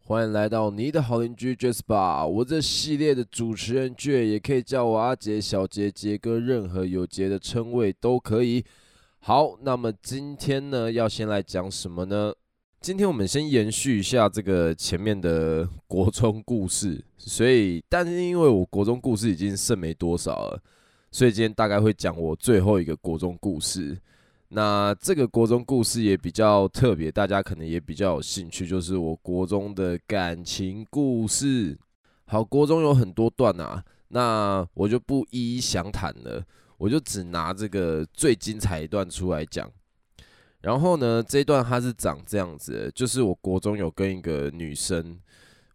欢迎来到你的好邻居 Jazz Bar， 我这系列的主持人J，也可以叫我阿杰、小杰、杰哥，任何有杰的称谓都可以。好，那么今天呢，要先来讲什么呢？今天我们先延续一下这个前面的国中故事，所以但是因为我国中故事已经剩没多少了，所以今天大概会讲我最后一个国中故事。那这个国中故事也比较特别，大家可能也比较有兴趣，就是我国中的感情故事。好，国中有很多段啊，那我就不一一详谈了，我就只拿这个最精彩一段出来讲。然后呢，这一段它是长这样子的，就是我国中有跟一个女生，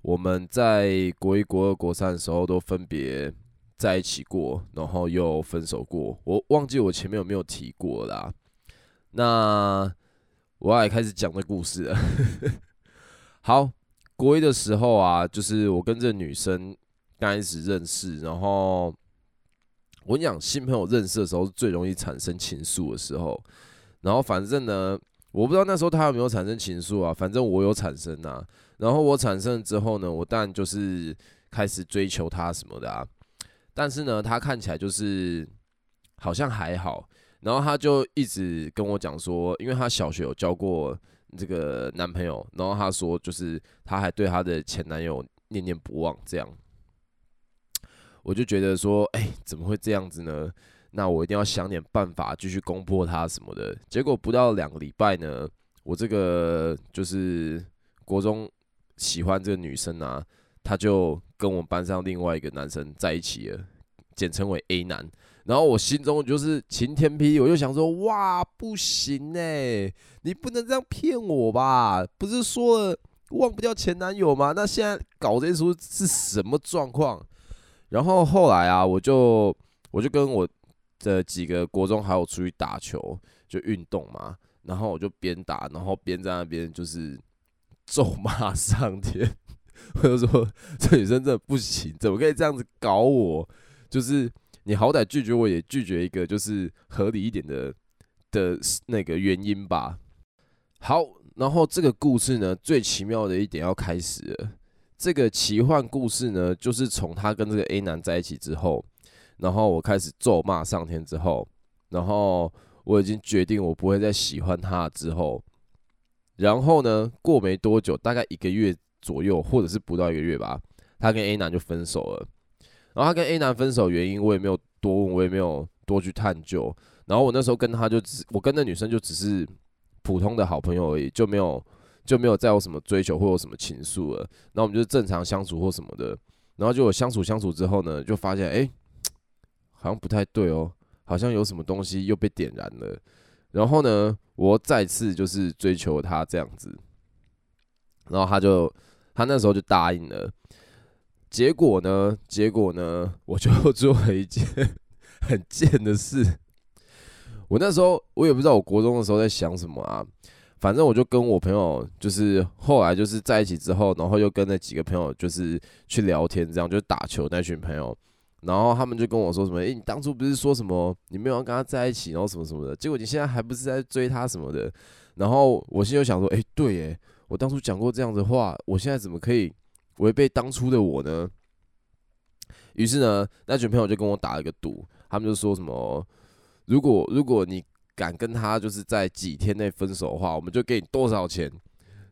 我们在国一、国二、国三的时候都分别在一起过，然后又分手过，我忘记我前面有没有提过啦。那我要开始讲的故事了。好，国一的时候啊，就是我跟这个女生刚开始认识，然后我跟你讲，新朋友认识的时候是最容易产生情愫的时候。然后反正呢，我不知道那时候她有没有产生情愫啊，反正我有产生啊。然后我产生了之后呢，我当然就是开始追求她什么的啊。但是呢，她看起来就是好像还好。然后他就一直跟我讲说，因为他小学有交过这个男朋友，然后他说就是他还对他的前男友念念不忘这样，我就觉得说，哎，怎么会这样子呢？那我一定要想点办法继续攻破他什么的。结果不到2个礼拜呢，我这个就是国中喜欢这个女生啊，她就跟我们班上另外一个男生在一起了，简称为 A 男。然后我心中就是晴天霹雳，我就想说，哇，不行欸，你不能这样骗我吧？不是说了忘不掉前男友吗？那现在搞这一出是什么状况？然后后来啊，我就跟我的几个国中好友出去打球，就运动嘛。然后我就边打，然后边在那边就是咒骂上天，我就说这女生真的不行，怎么可以这样子搞我？就是。你好歹拒绝我也拒绝一个就是合理一点的那个原因吧。好，然后这个故事呢，最奇妙的一点要开始了。这个奇幻故事呢，就是从他跟这个 A 男在一起之后，然后我开始咒骂上天之后，然后我已经决定我不会再喜欢他之后，然后呢，过没多久，大概1个月左右，或者是不到1个月吧，他跟 A 男就分手了。然后他跟 A 男分手原因我也没有多问，我也没有多去探究。然后我那时候跟他我跟那女生就只是普通的好朋友而已，就没有再有什么追求或有什么情愫了。然后我们就是正常相处或什么的。然后就我相处之后呢，就发现哎，好像不太对哦，好像有什么东西又被点燃了。然后呢，我再次就是追求他这样子。然后他那时候就答应了。结果呢，我就做了一件很贱的事。我那时候我也不知道我国中的时候在想什么啊，反正我就跟我朋友，就是后来就是在一起之后，然后又跟那几个朋友就是去聊天，这样就打球那群朋友，然后他们就跟我说什么，你当初不是说什么你没有要跟他在一起，然后什么什么的，结果你现在还不是在追他什么的。然后我心里就想说，对耶，我当初讲过这样的话，我现在怎么可以违背当初的我呢？于是呢，那群朋友就跟我打了个赌，他们就说什么，如果你敢跟他就是在几天内分手的话，我们就给你多少钱。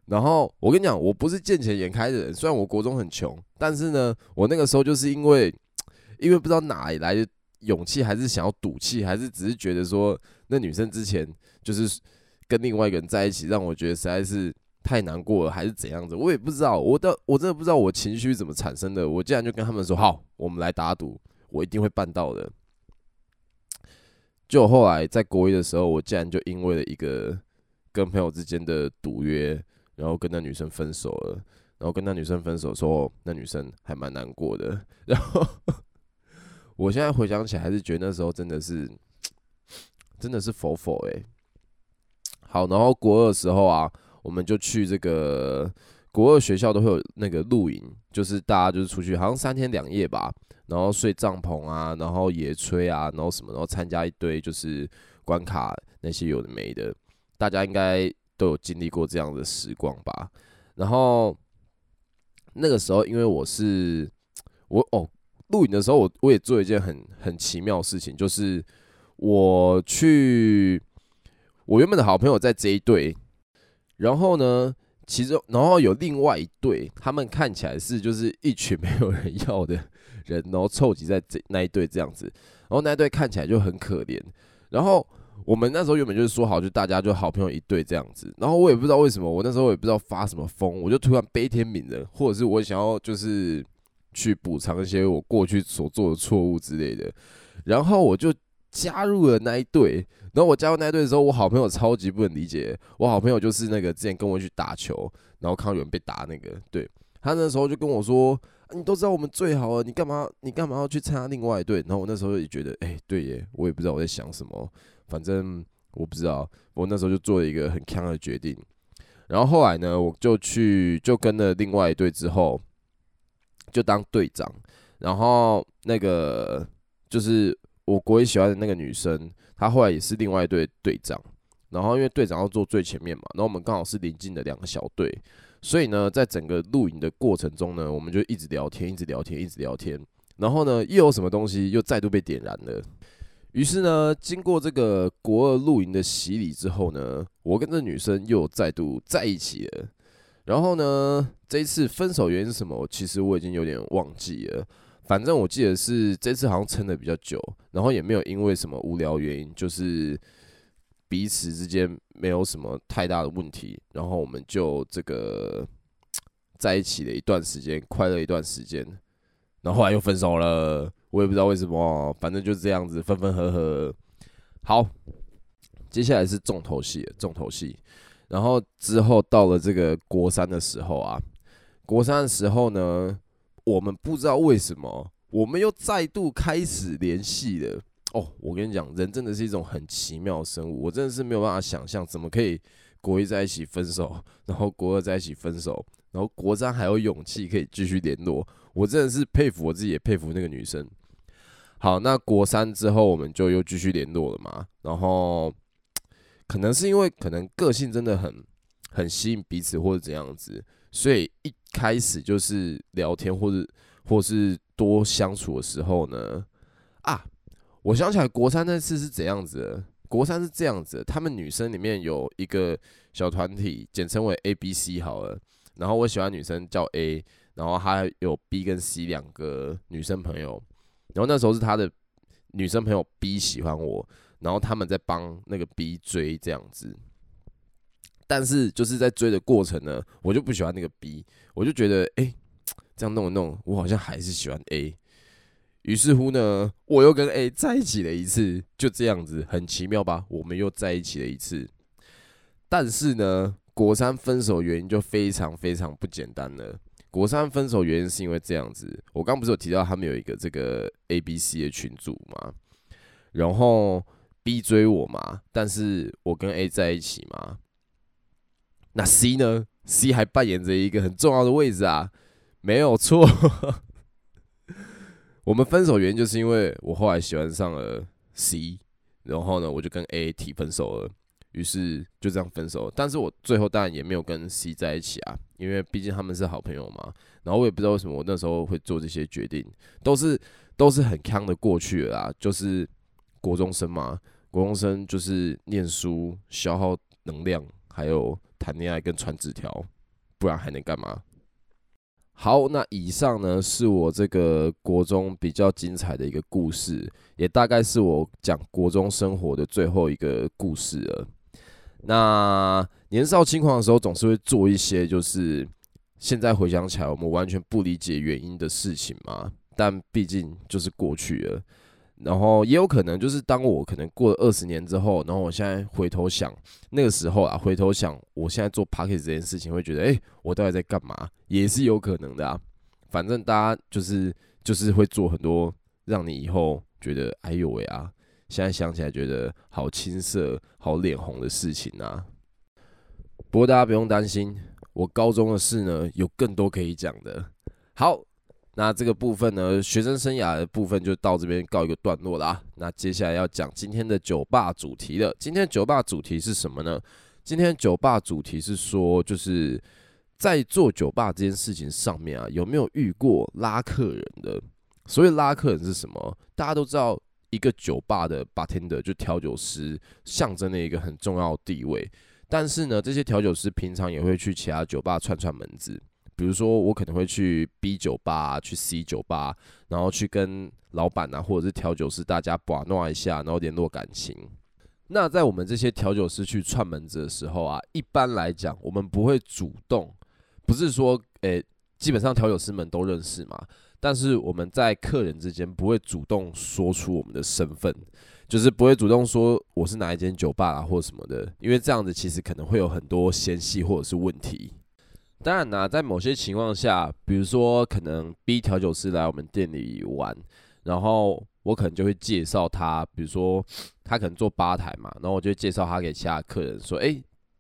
然后我跟你讲，我不是见钱眼开的人，虽然我国中很穷，但是呢，我那个时候就是因为不知道哪里来的勇气，还是想要赌气，还是只是觉得说那女生之前就是跟另外一个人在一起，让我觉得实在是。太难过了，还是怎样子？我也不知道，我真的不知道我情绪怎么产生的。我竟然就跟他们说：“好，我们来打赌，我一定会办到的。”就后来在国一的时候，我竟然就因为了一个跟朋友之间的赌约，然后跟那女生分手了。然后跟那女生分手的时候，那女生还蛮难过的。然后我现在回想起来，还是觉得那时候真的是好，然后国二的时候啊。我们就去这个国二学校都会有那个露营，就是大家就是出去好像3天2夜吧，然后睡帐篷啊，然后野炊啊，然后什么，然后参加一堆就是关卡那些有的没的，大家应该都有经历过这样的时光吧。然后那个时候因为我露营的时候我也做一件很奇妙的事情，就是我原本的好朋友在这一队，然后呢然后有另外一队，他们看起来是就是一群没有人要的人，然后凑集在那一队这样子，然后那一队看起来就很可怜。然后我们那时候原本就是说好，就大家就好朋友一队这样子。然后我也不知道为什么，我那时候也不知道发什么疯，我就突然悲天悯人，或者是我想要就是去补偿一些我过去所做的错误之类的。然后我就加入了那一队，然后我加入那一队的时候，我好朋友超级不能理解。我好朋友就是那个之前跟我去打球，然后看到有人被打那个，对，他那时候就跟我说：“你都知道我们最好了，你干嘛要去参加另外一队？”然后我那时候也觉得，对耶，我也不知道我在想什么，反正我不知道。我那时候就做了一个很强的决定。然后后来呢，我就跟了另外一队之后，就当队长。然后那个就是我国一喜欢的那个女生，她后来也是另外一队队长。然后因为队长要坐最前面嘛，然后我们刚好是邻近的两个小队，所以呢，在整个露营的过程中呢，我们就一直聊天。然后呢，又有什么东西又再度被点燃了。于是呢，经过这个国二露营的洗礼之后呢，我跟这女生又再度在一起了。然后呢，这一次分手原因是什么？其实我已经有点忘记了。反正我记得是这次好像撑得比较久，然后也没有因为什么无聊原因，就是彼此之间没有什么太大的问题，然后我们就这个在一起了一段时间，快乐一段时间，然后后来又分手了，我也不知道为什么，反正就这样子分分合合。好，接下来是重头戏，然后之后到了这个国三的时候呢。我们不知道为什么，我们又再度开始联系了。我跟你讲，人真的是一种很奇妙的生物，我真的是没有办法想象，怎么可以国一在一起分手，然后国二在一起分手，然后国三还有勇气可以继续联络。我真的是佩服我自己，也佩服那个女生。好，那国三之后我们就又继续联络了嘛。然后可能是因为个性真的很吸引彼此，或者怎样子，所以一开始就是聊天或是多相处的时候呢，我想起来国三那次是怎样子的。国三是这样子的，他们女生里面有一个小团体，简称为 ABC 好了。然后我喜欢女生叫 A， 然后她有 B 跟 C 2个女生朋友。然后那时候是她的女生朋友 B 喜欢我，然后他们在帮那个 B 追这样子。但是就是在追的过程呢，我就不喜欢那个 B， 我就觉得这样弄一弄，我好像还是喜欢 A。于是乎呢，我又跟 A 在一起了一次，就这样子，很奇妙吧？我们又在一起了一次。但是呢，国三分手原因就非常非常不简单了。国三分手原因是因为这样子，我刚不是有提到他们有一个这个 A、B、C 的群组嘛，然后 B 追我嘛，但是我跟 A 在一起嘛。那 C 呢 ？C 还扮演着一个很重要的位置啊，没有错。我们分手原因就是因为我后来喜欢上了 C， 然后呢，我就跟 A 提分手了，于是就这样分手了。但是我最后当然也没有跟 C 在一起啊，因为毕竟他们是好朋友嘛。然后我也不知道为什么我那时候会做这些决定，都是很康的过去了啦，就是国中生嘛，国中生就是念书消耗能量，还有谈恋爱跟传纸条，不然还能干嘛？好，那以上呢是我这个国中比较精彩的一个故事，也大概是我讲国中生活的最后一个故事了。那年少轻狂的时候，总是会做一些就是现在回想起来我们完全不理解原因的事情嘛，但毕竟就是过去了。然后也有可能就是当我可能过了20年之后，然后我现在回头想那个时候啊，回头想我现在做 podcast 这件事情，会觉得我到底在干嘛，也是有可能的啊。反正大家就是会做很多让你以后觉得哎呦喂啊，现在想起来觉得好青涩、好脸红的事情啊。不过大家不用担心，我高中的事呢有更多可以讲的。好，那这个部分呢，学生生涯的部分就到这边告一个段落啦。那接下来要讲今天的酒吧主题了。今天的酒吧主题是什么呢？今天的酒吧主题是说，就是在做酒吧这件事情上面啊，有没有遇过拉客人的？所谓拉客人是什么？大家都知道，一个酒吧的 bartender 就调酒师，象征了一个很重要的地位。但是呢，这些调酒师平常也会去其他酒吧串串门子。比如说，我可能会去 B 酒吧、去 C 酒吧，然后去跟老板啊，或者是调酒师大家把弄一下，然后联络感情。那在我们这些调酒师去串门子的时候啊，一般来讲，我们不会主动，不是说，基本上调酒师们都认识嘛。但是我们在客人之间不会主动说出我们的身份，就是不会主动说我是哪一间酒吧啦或什么的，因为这样子其实可能会有很多嫌隙或者是问题。当然啦，在某些情况下，比如说可能 B 调酒师来我们店里玩，然后我可能就会介绍他，比如说他可能做吧台嘛，然后我就会介绍他给其他客人说，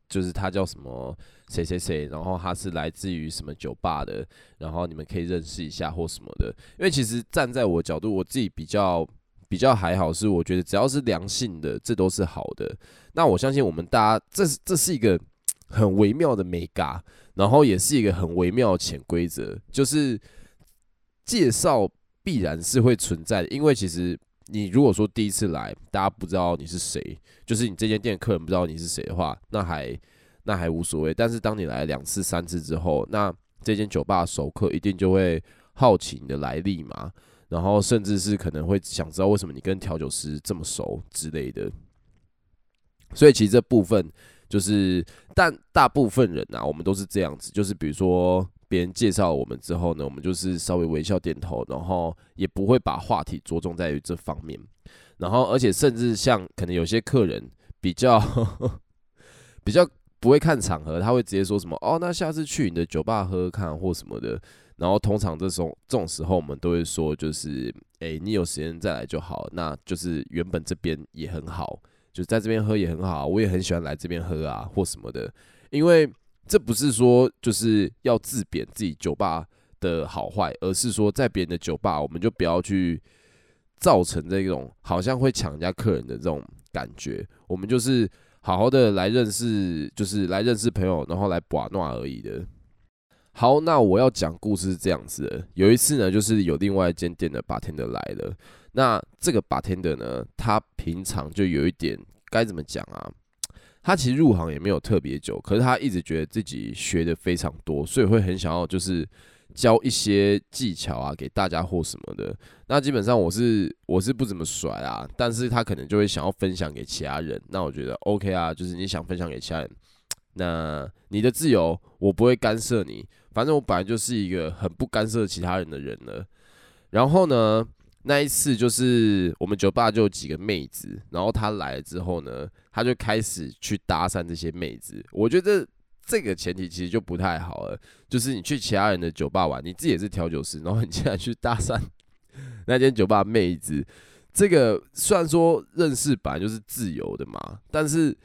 就是他叫什么谁谁谁，然后他是来自于什么酒吧的，然后你们可以认识一下或什么的。因为其实站在我的角度，我自己比较还好，是我觉得只要是良性的，这都是好的。那我相信我们大家，这是一个很微妙的美感，然后也是一个很微妙的潜规则，就是介绍必然是会存在的。因为其实你如果说第一次来，大家不知道你是谁，就是你这间店的客人不知道你是谁的话，那还无所谓。但是当你来2次、3次之后，那这间酒吧的熟客一定就会好奇你的来历嘛，然后甚至是可能会想知道为什么你跟调酒师这么熟之类的。所以其实这部分就是，但大部分人啊，我们都是这样子，就是比如说别人介绍我们之后呢，我们就是稍微微笑点头，然后也不会把话题着重在于这方面。然后，而且甚至像可能有些客人比较不会看场合，他会直接说什么哦，那下次去你的酒吧喝喝看或什么的。然后通常这种时候，我们都会说就是你有时间再来就好，那就是原本这边也很好。就在这边喝也很好，我也很喜欢来这边喝啊，或什么的。因为这不是说就是要自贬自己酒吧的好坏，而是说在别人的酒吧，我们就不要去造成这种好像会抢人家客人的这种感觉。我们就是好好的来认识，就是来认识朋友，然后来把闹而已的。好，那我要讲故事是这样子的。有一次呢，就是有另外一间店的 bartender 来了。那这个 bartender 呢，他平常就有一点该怎么讲啊？他其实入行也没有特别久，可是他一直觉得自己学的非常多，所以会很想要就是教一些技巧啊给大家或什么的。那基本上我是不怎么甩啊，但是他可能就会想要分享给其他人。那我觉得 OK 啊，就是你想分享给其他人，那你的自由，我不会干涉你。反正我本来就是一个很不干涉其他人的人了。然后呢？那一次就是我们酒吧就有几个妹子，然后她来了之后呢，她就开始去搭讪这些妹子。我觉得这个前提其实就不太好了，就是你去其他人的酒吧玩，你自己也是调酒师，然后你竟然去搭讪那间酒吧妹子，这个虽然说认识本来就是自由的嘛，但是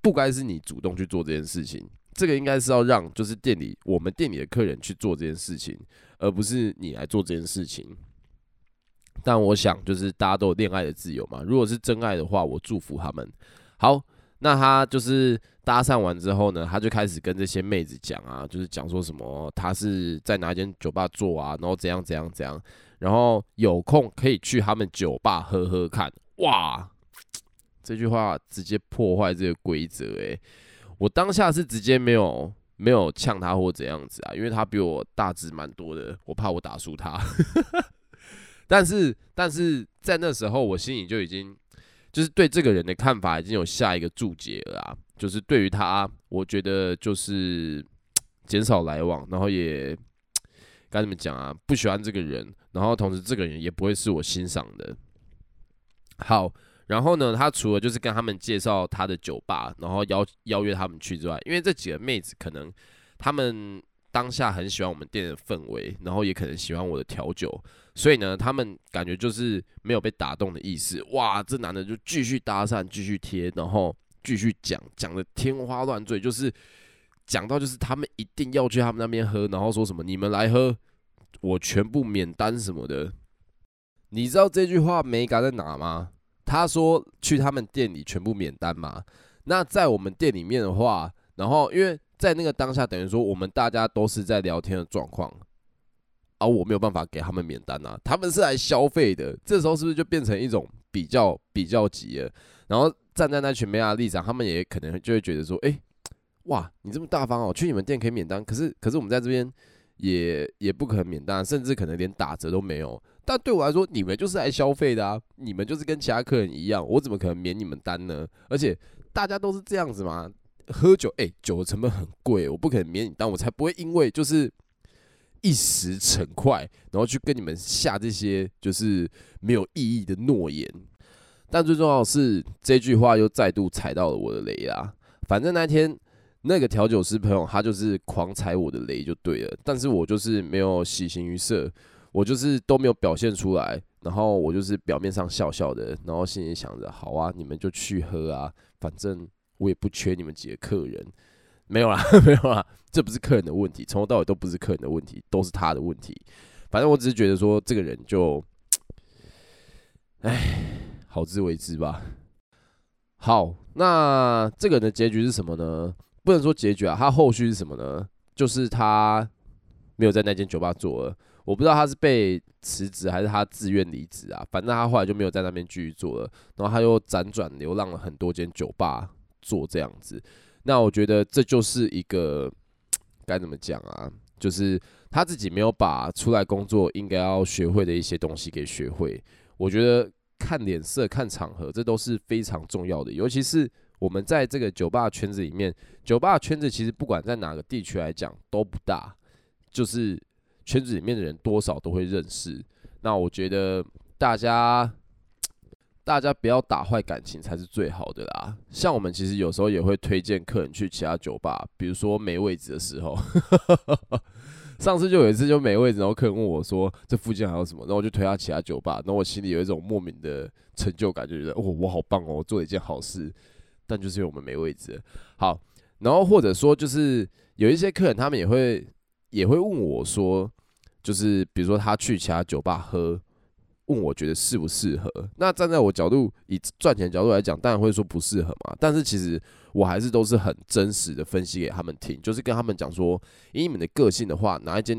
不该是你主动去做这件事情。这个应该是要让就是我们店里的客人去做这件事情，而不是你来做这件事情。但我想，就是大家都有恋爱的自由嘛。如果是真爱的话，我祝福他们。好，那他就是搭讪完之后呢，他就开始跟这些妹子讲啊，就是讲说什么他是在哪间酒吧做啊，然后怎样怎样怎样，然后有空可以去他们酒吧喝喝看。哇，这句话直接破坏这个规则。我当下是直接没有呛他或怎样子啊，因为他比我大只蛮多的，我怕我打输他。但是在那时候，我心里就已经就是对这个人的看法已经有下一个注解了啊，就是对于他，我觉得就是减少来往，然后也该怎么讲啊，不喜欢这个人，然后同时这个人也不会是我欣赏的。好，然后呢，他除了就是跟他们介绍他的酒吧，然后邀约他们去之外，因为这几个妹子可能他们当下很喜欢我们店的氛围，然后也可能喜欢我的调酒，所以呢，他们感觉就是没有被打动的意思。哇，这男的就继续搭讪，继续贴，然后继续讲的天花乱坠，就是讲到就是他们一定要去他们那边喝，然后说什么你们来喝，我全部免单什么的。你知道这句话美感在哪吗？他说去他们店里全部免单嘛。那在我们店里面的话，然后因为在那个当下，等于说我们大家都是在聊天的状况啊，我没有办法给他们免单啊，他们是来消费的。这时候是不是就变成一种比较级了？然后站在那群妹仔的立场，他们也可能就会觉得说，哎，哇，你这么大方哦，去你们店可以免单，可是我们在这边也不可能免单，甚至可能连打折都没有。但对我来说，你们就是来消费的啊！你们就是跟其他客人一样，我怎么可能免你们单呢？而且大家都是这样子嘛，喝酒，酒的成本很贵，我不可能免你单，我才不会因为就是一时逞快，然后去跟你们下这些就是没有意义的诺言。但最重要的是，这句话又再度踩到了我的雷啦。反正那天那个调酒师朋友，他就是狂踩我的雷就对了，但是我就是没有喜形于色。我就是都没有表现出来，然后我就是表面上笑笑的，然后心里想着好啊，你们就去喝啊，反正我也不缺你们几个客人。没有啦，没有啦，这不是客人的问题，从头到尾都不是客人的问题，都是他的问题。反正我只是觉得说这个人就，好自为之吧。好，那这个人的结局是什么呢？不能说结局啊，他后续是什么呢？就是他没有在那间酒吧做了。我不知道他是被辞职还是他自愿离职啊，反正他后来就没有在那边继续做了，然后他又辗转流浪了很多间酒吧做这样子。那我觉得这就是一个该怎么讲啊，就是他自己没有把出来工作应该要学会的一些东西给学会。我觉得看脸色、看场合，这都是非常重要的，尤其是我们在这个酒吧圈子里面，酒吧圈子其实不管在哪个地区来讲都不大，就是圈子里面的人多少都会认识，那我觉得大家不要打坏感情才是最好的啦。像我们其实有时候也会推荐客人去其他酒吧，比如说没位置的时候，上次就有一次就没位置，然后客人问我说这附近还有什么，然后我就推他其他酒吧，然后我心里有一种莫名的成就感，就觉得哦我好棒哦，我做了一件好事，但就是因为我们没位置了。好，然后或者说就是有一些客人他们也会问我说，就是比如说他去其他酒吧喝，问我觉得适不适合。那站在我角度，以赚钱角度来讲，当然会说不适合嘛。但是其实我还是都是很真实的分析给他们听，就是跟他们讲说，以你们的个性的话，哪一间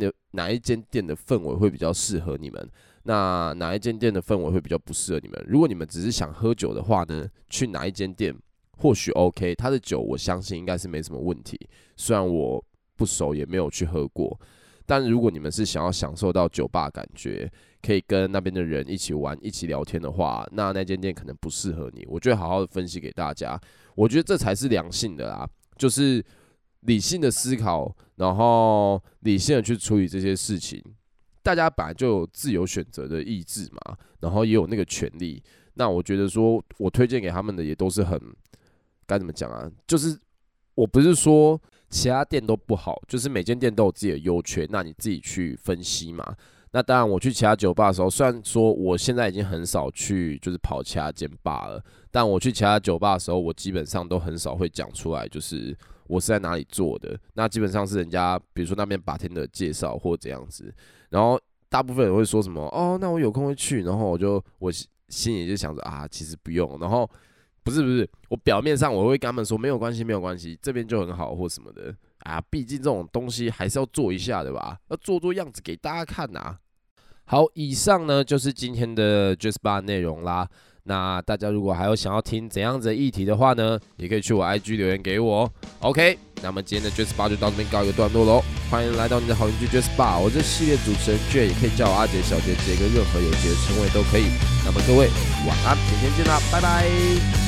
店的氛围会比较适合你们，那哪一间店的氛围会比较不适合你们。如果你们只是想喝酒的话呢，去哪一间店或许 OK， 他的酒我相信应该是没什么问题，虽然我不熟也没有去喝过，但如果你们是想要享受到酒吧的感觉，可以跟那边的人一起玩、一起聊天的话，那间店可能不适合你。我就会好好的分析给大家，我觉得这才是良性的啦，就是理性的思考，然后理性的去处理这些事情。大家本来就有自由选择的意志嘛，然后也有那个权利。那我觉得说我推荐给他们的也都是很该怎么讲啊，就是我不是说其他店都不好，就是每间店都有自己的优缺，那你自己去分析嘛。那当然，我去其他酒吧的时候，虽然说我现在已经很少去就是跑其他间吧了，但我去其他酒吧的时候，我基本上都很少会讲出来，就是我是在哪里做的。那基本上是人家比如说那边bartender介绍或这样子，然后大部分人会说什么哦，那我有空会去，然后我心里就想着啊，其实不用，然后。不是，我表面上我会跟他们说没有关系，没有关系，这边就很好或什么的啊，毕竟这种东西还是要做一下的吧，要做样子给大家看啊。好，以上呢就是今天的 Jazz Bar 内容啦。那大家如果还有想要听怎样子的议题的话呢，也可以去我 IG 留言给我。OK， 那么今天的 Jazz Bar 就到这边告一个段落喽。欢迎来到你的好邻居 Jazz Bar， 我这系列主持人 J， 也可以叫我阿杰、小杰、杰哥，任何有杰的称谓都可以。那么各位晚安，明天见啦，拜拜。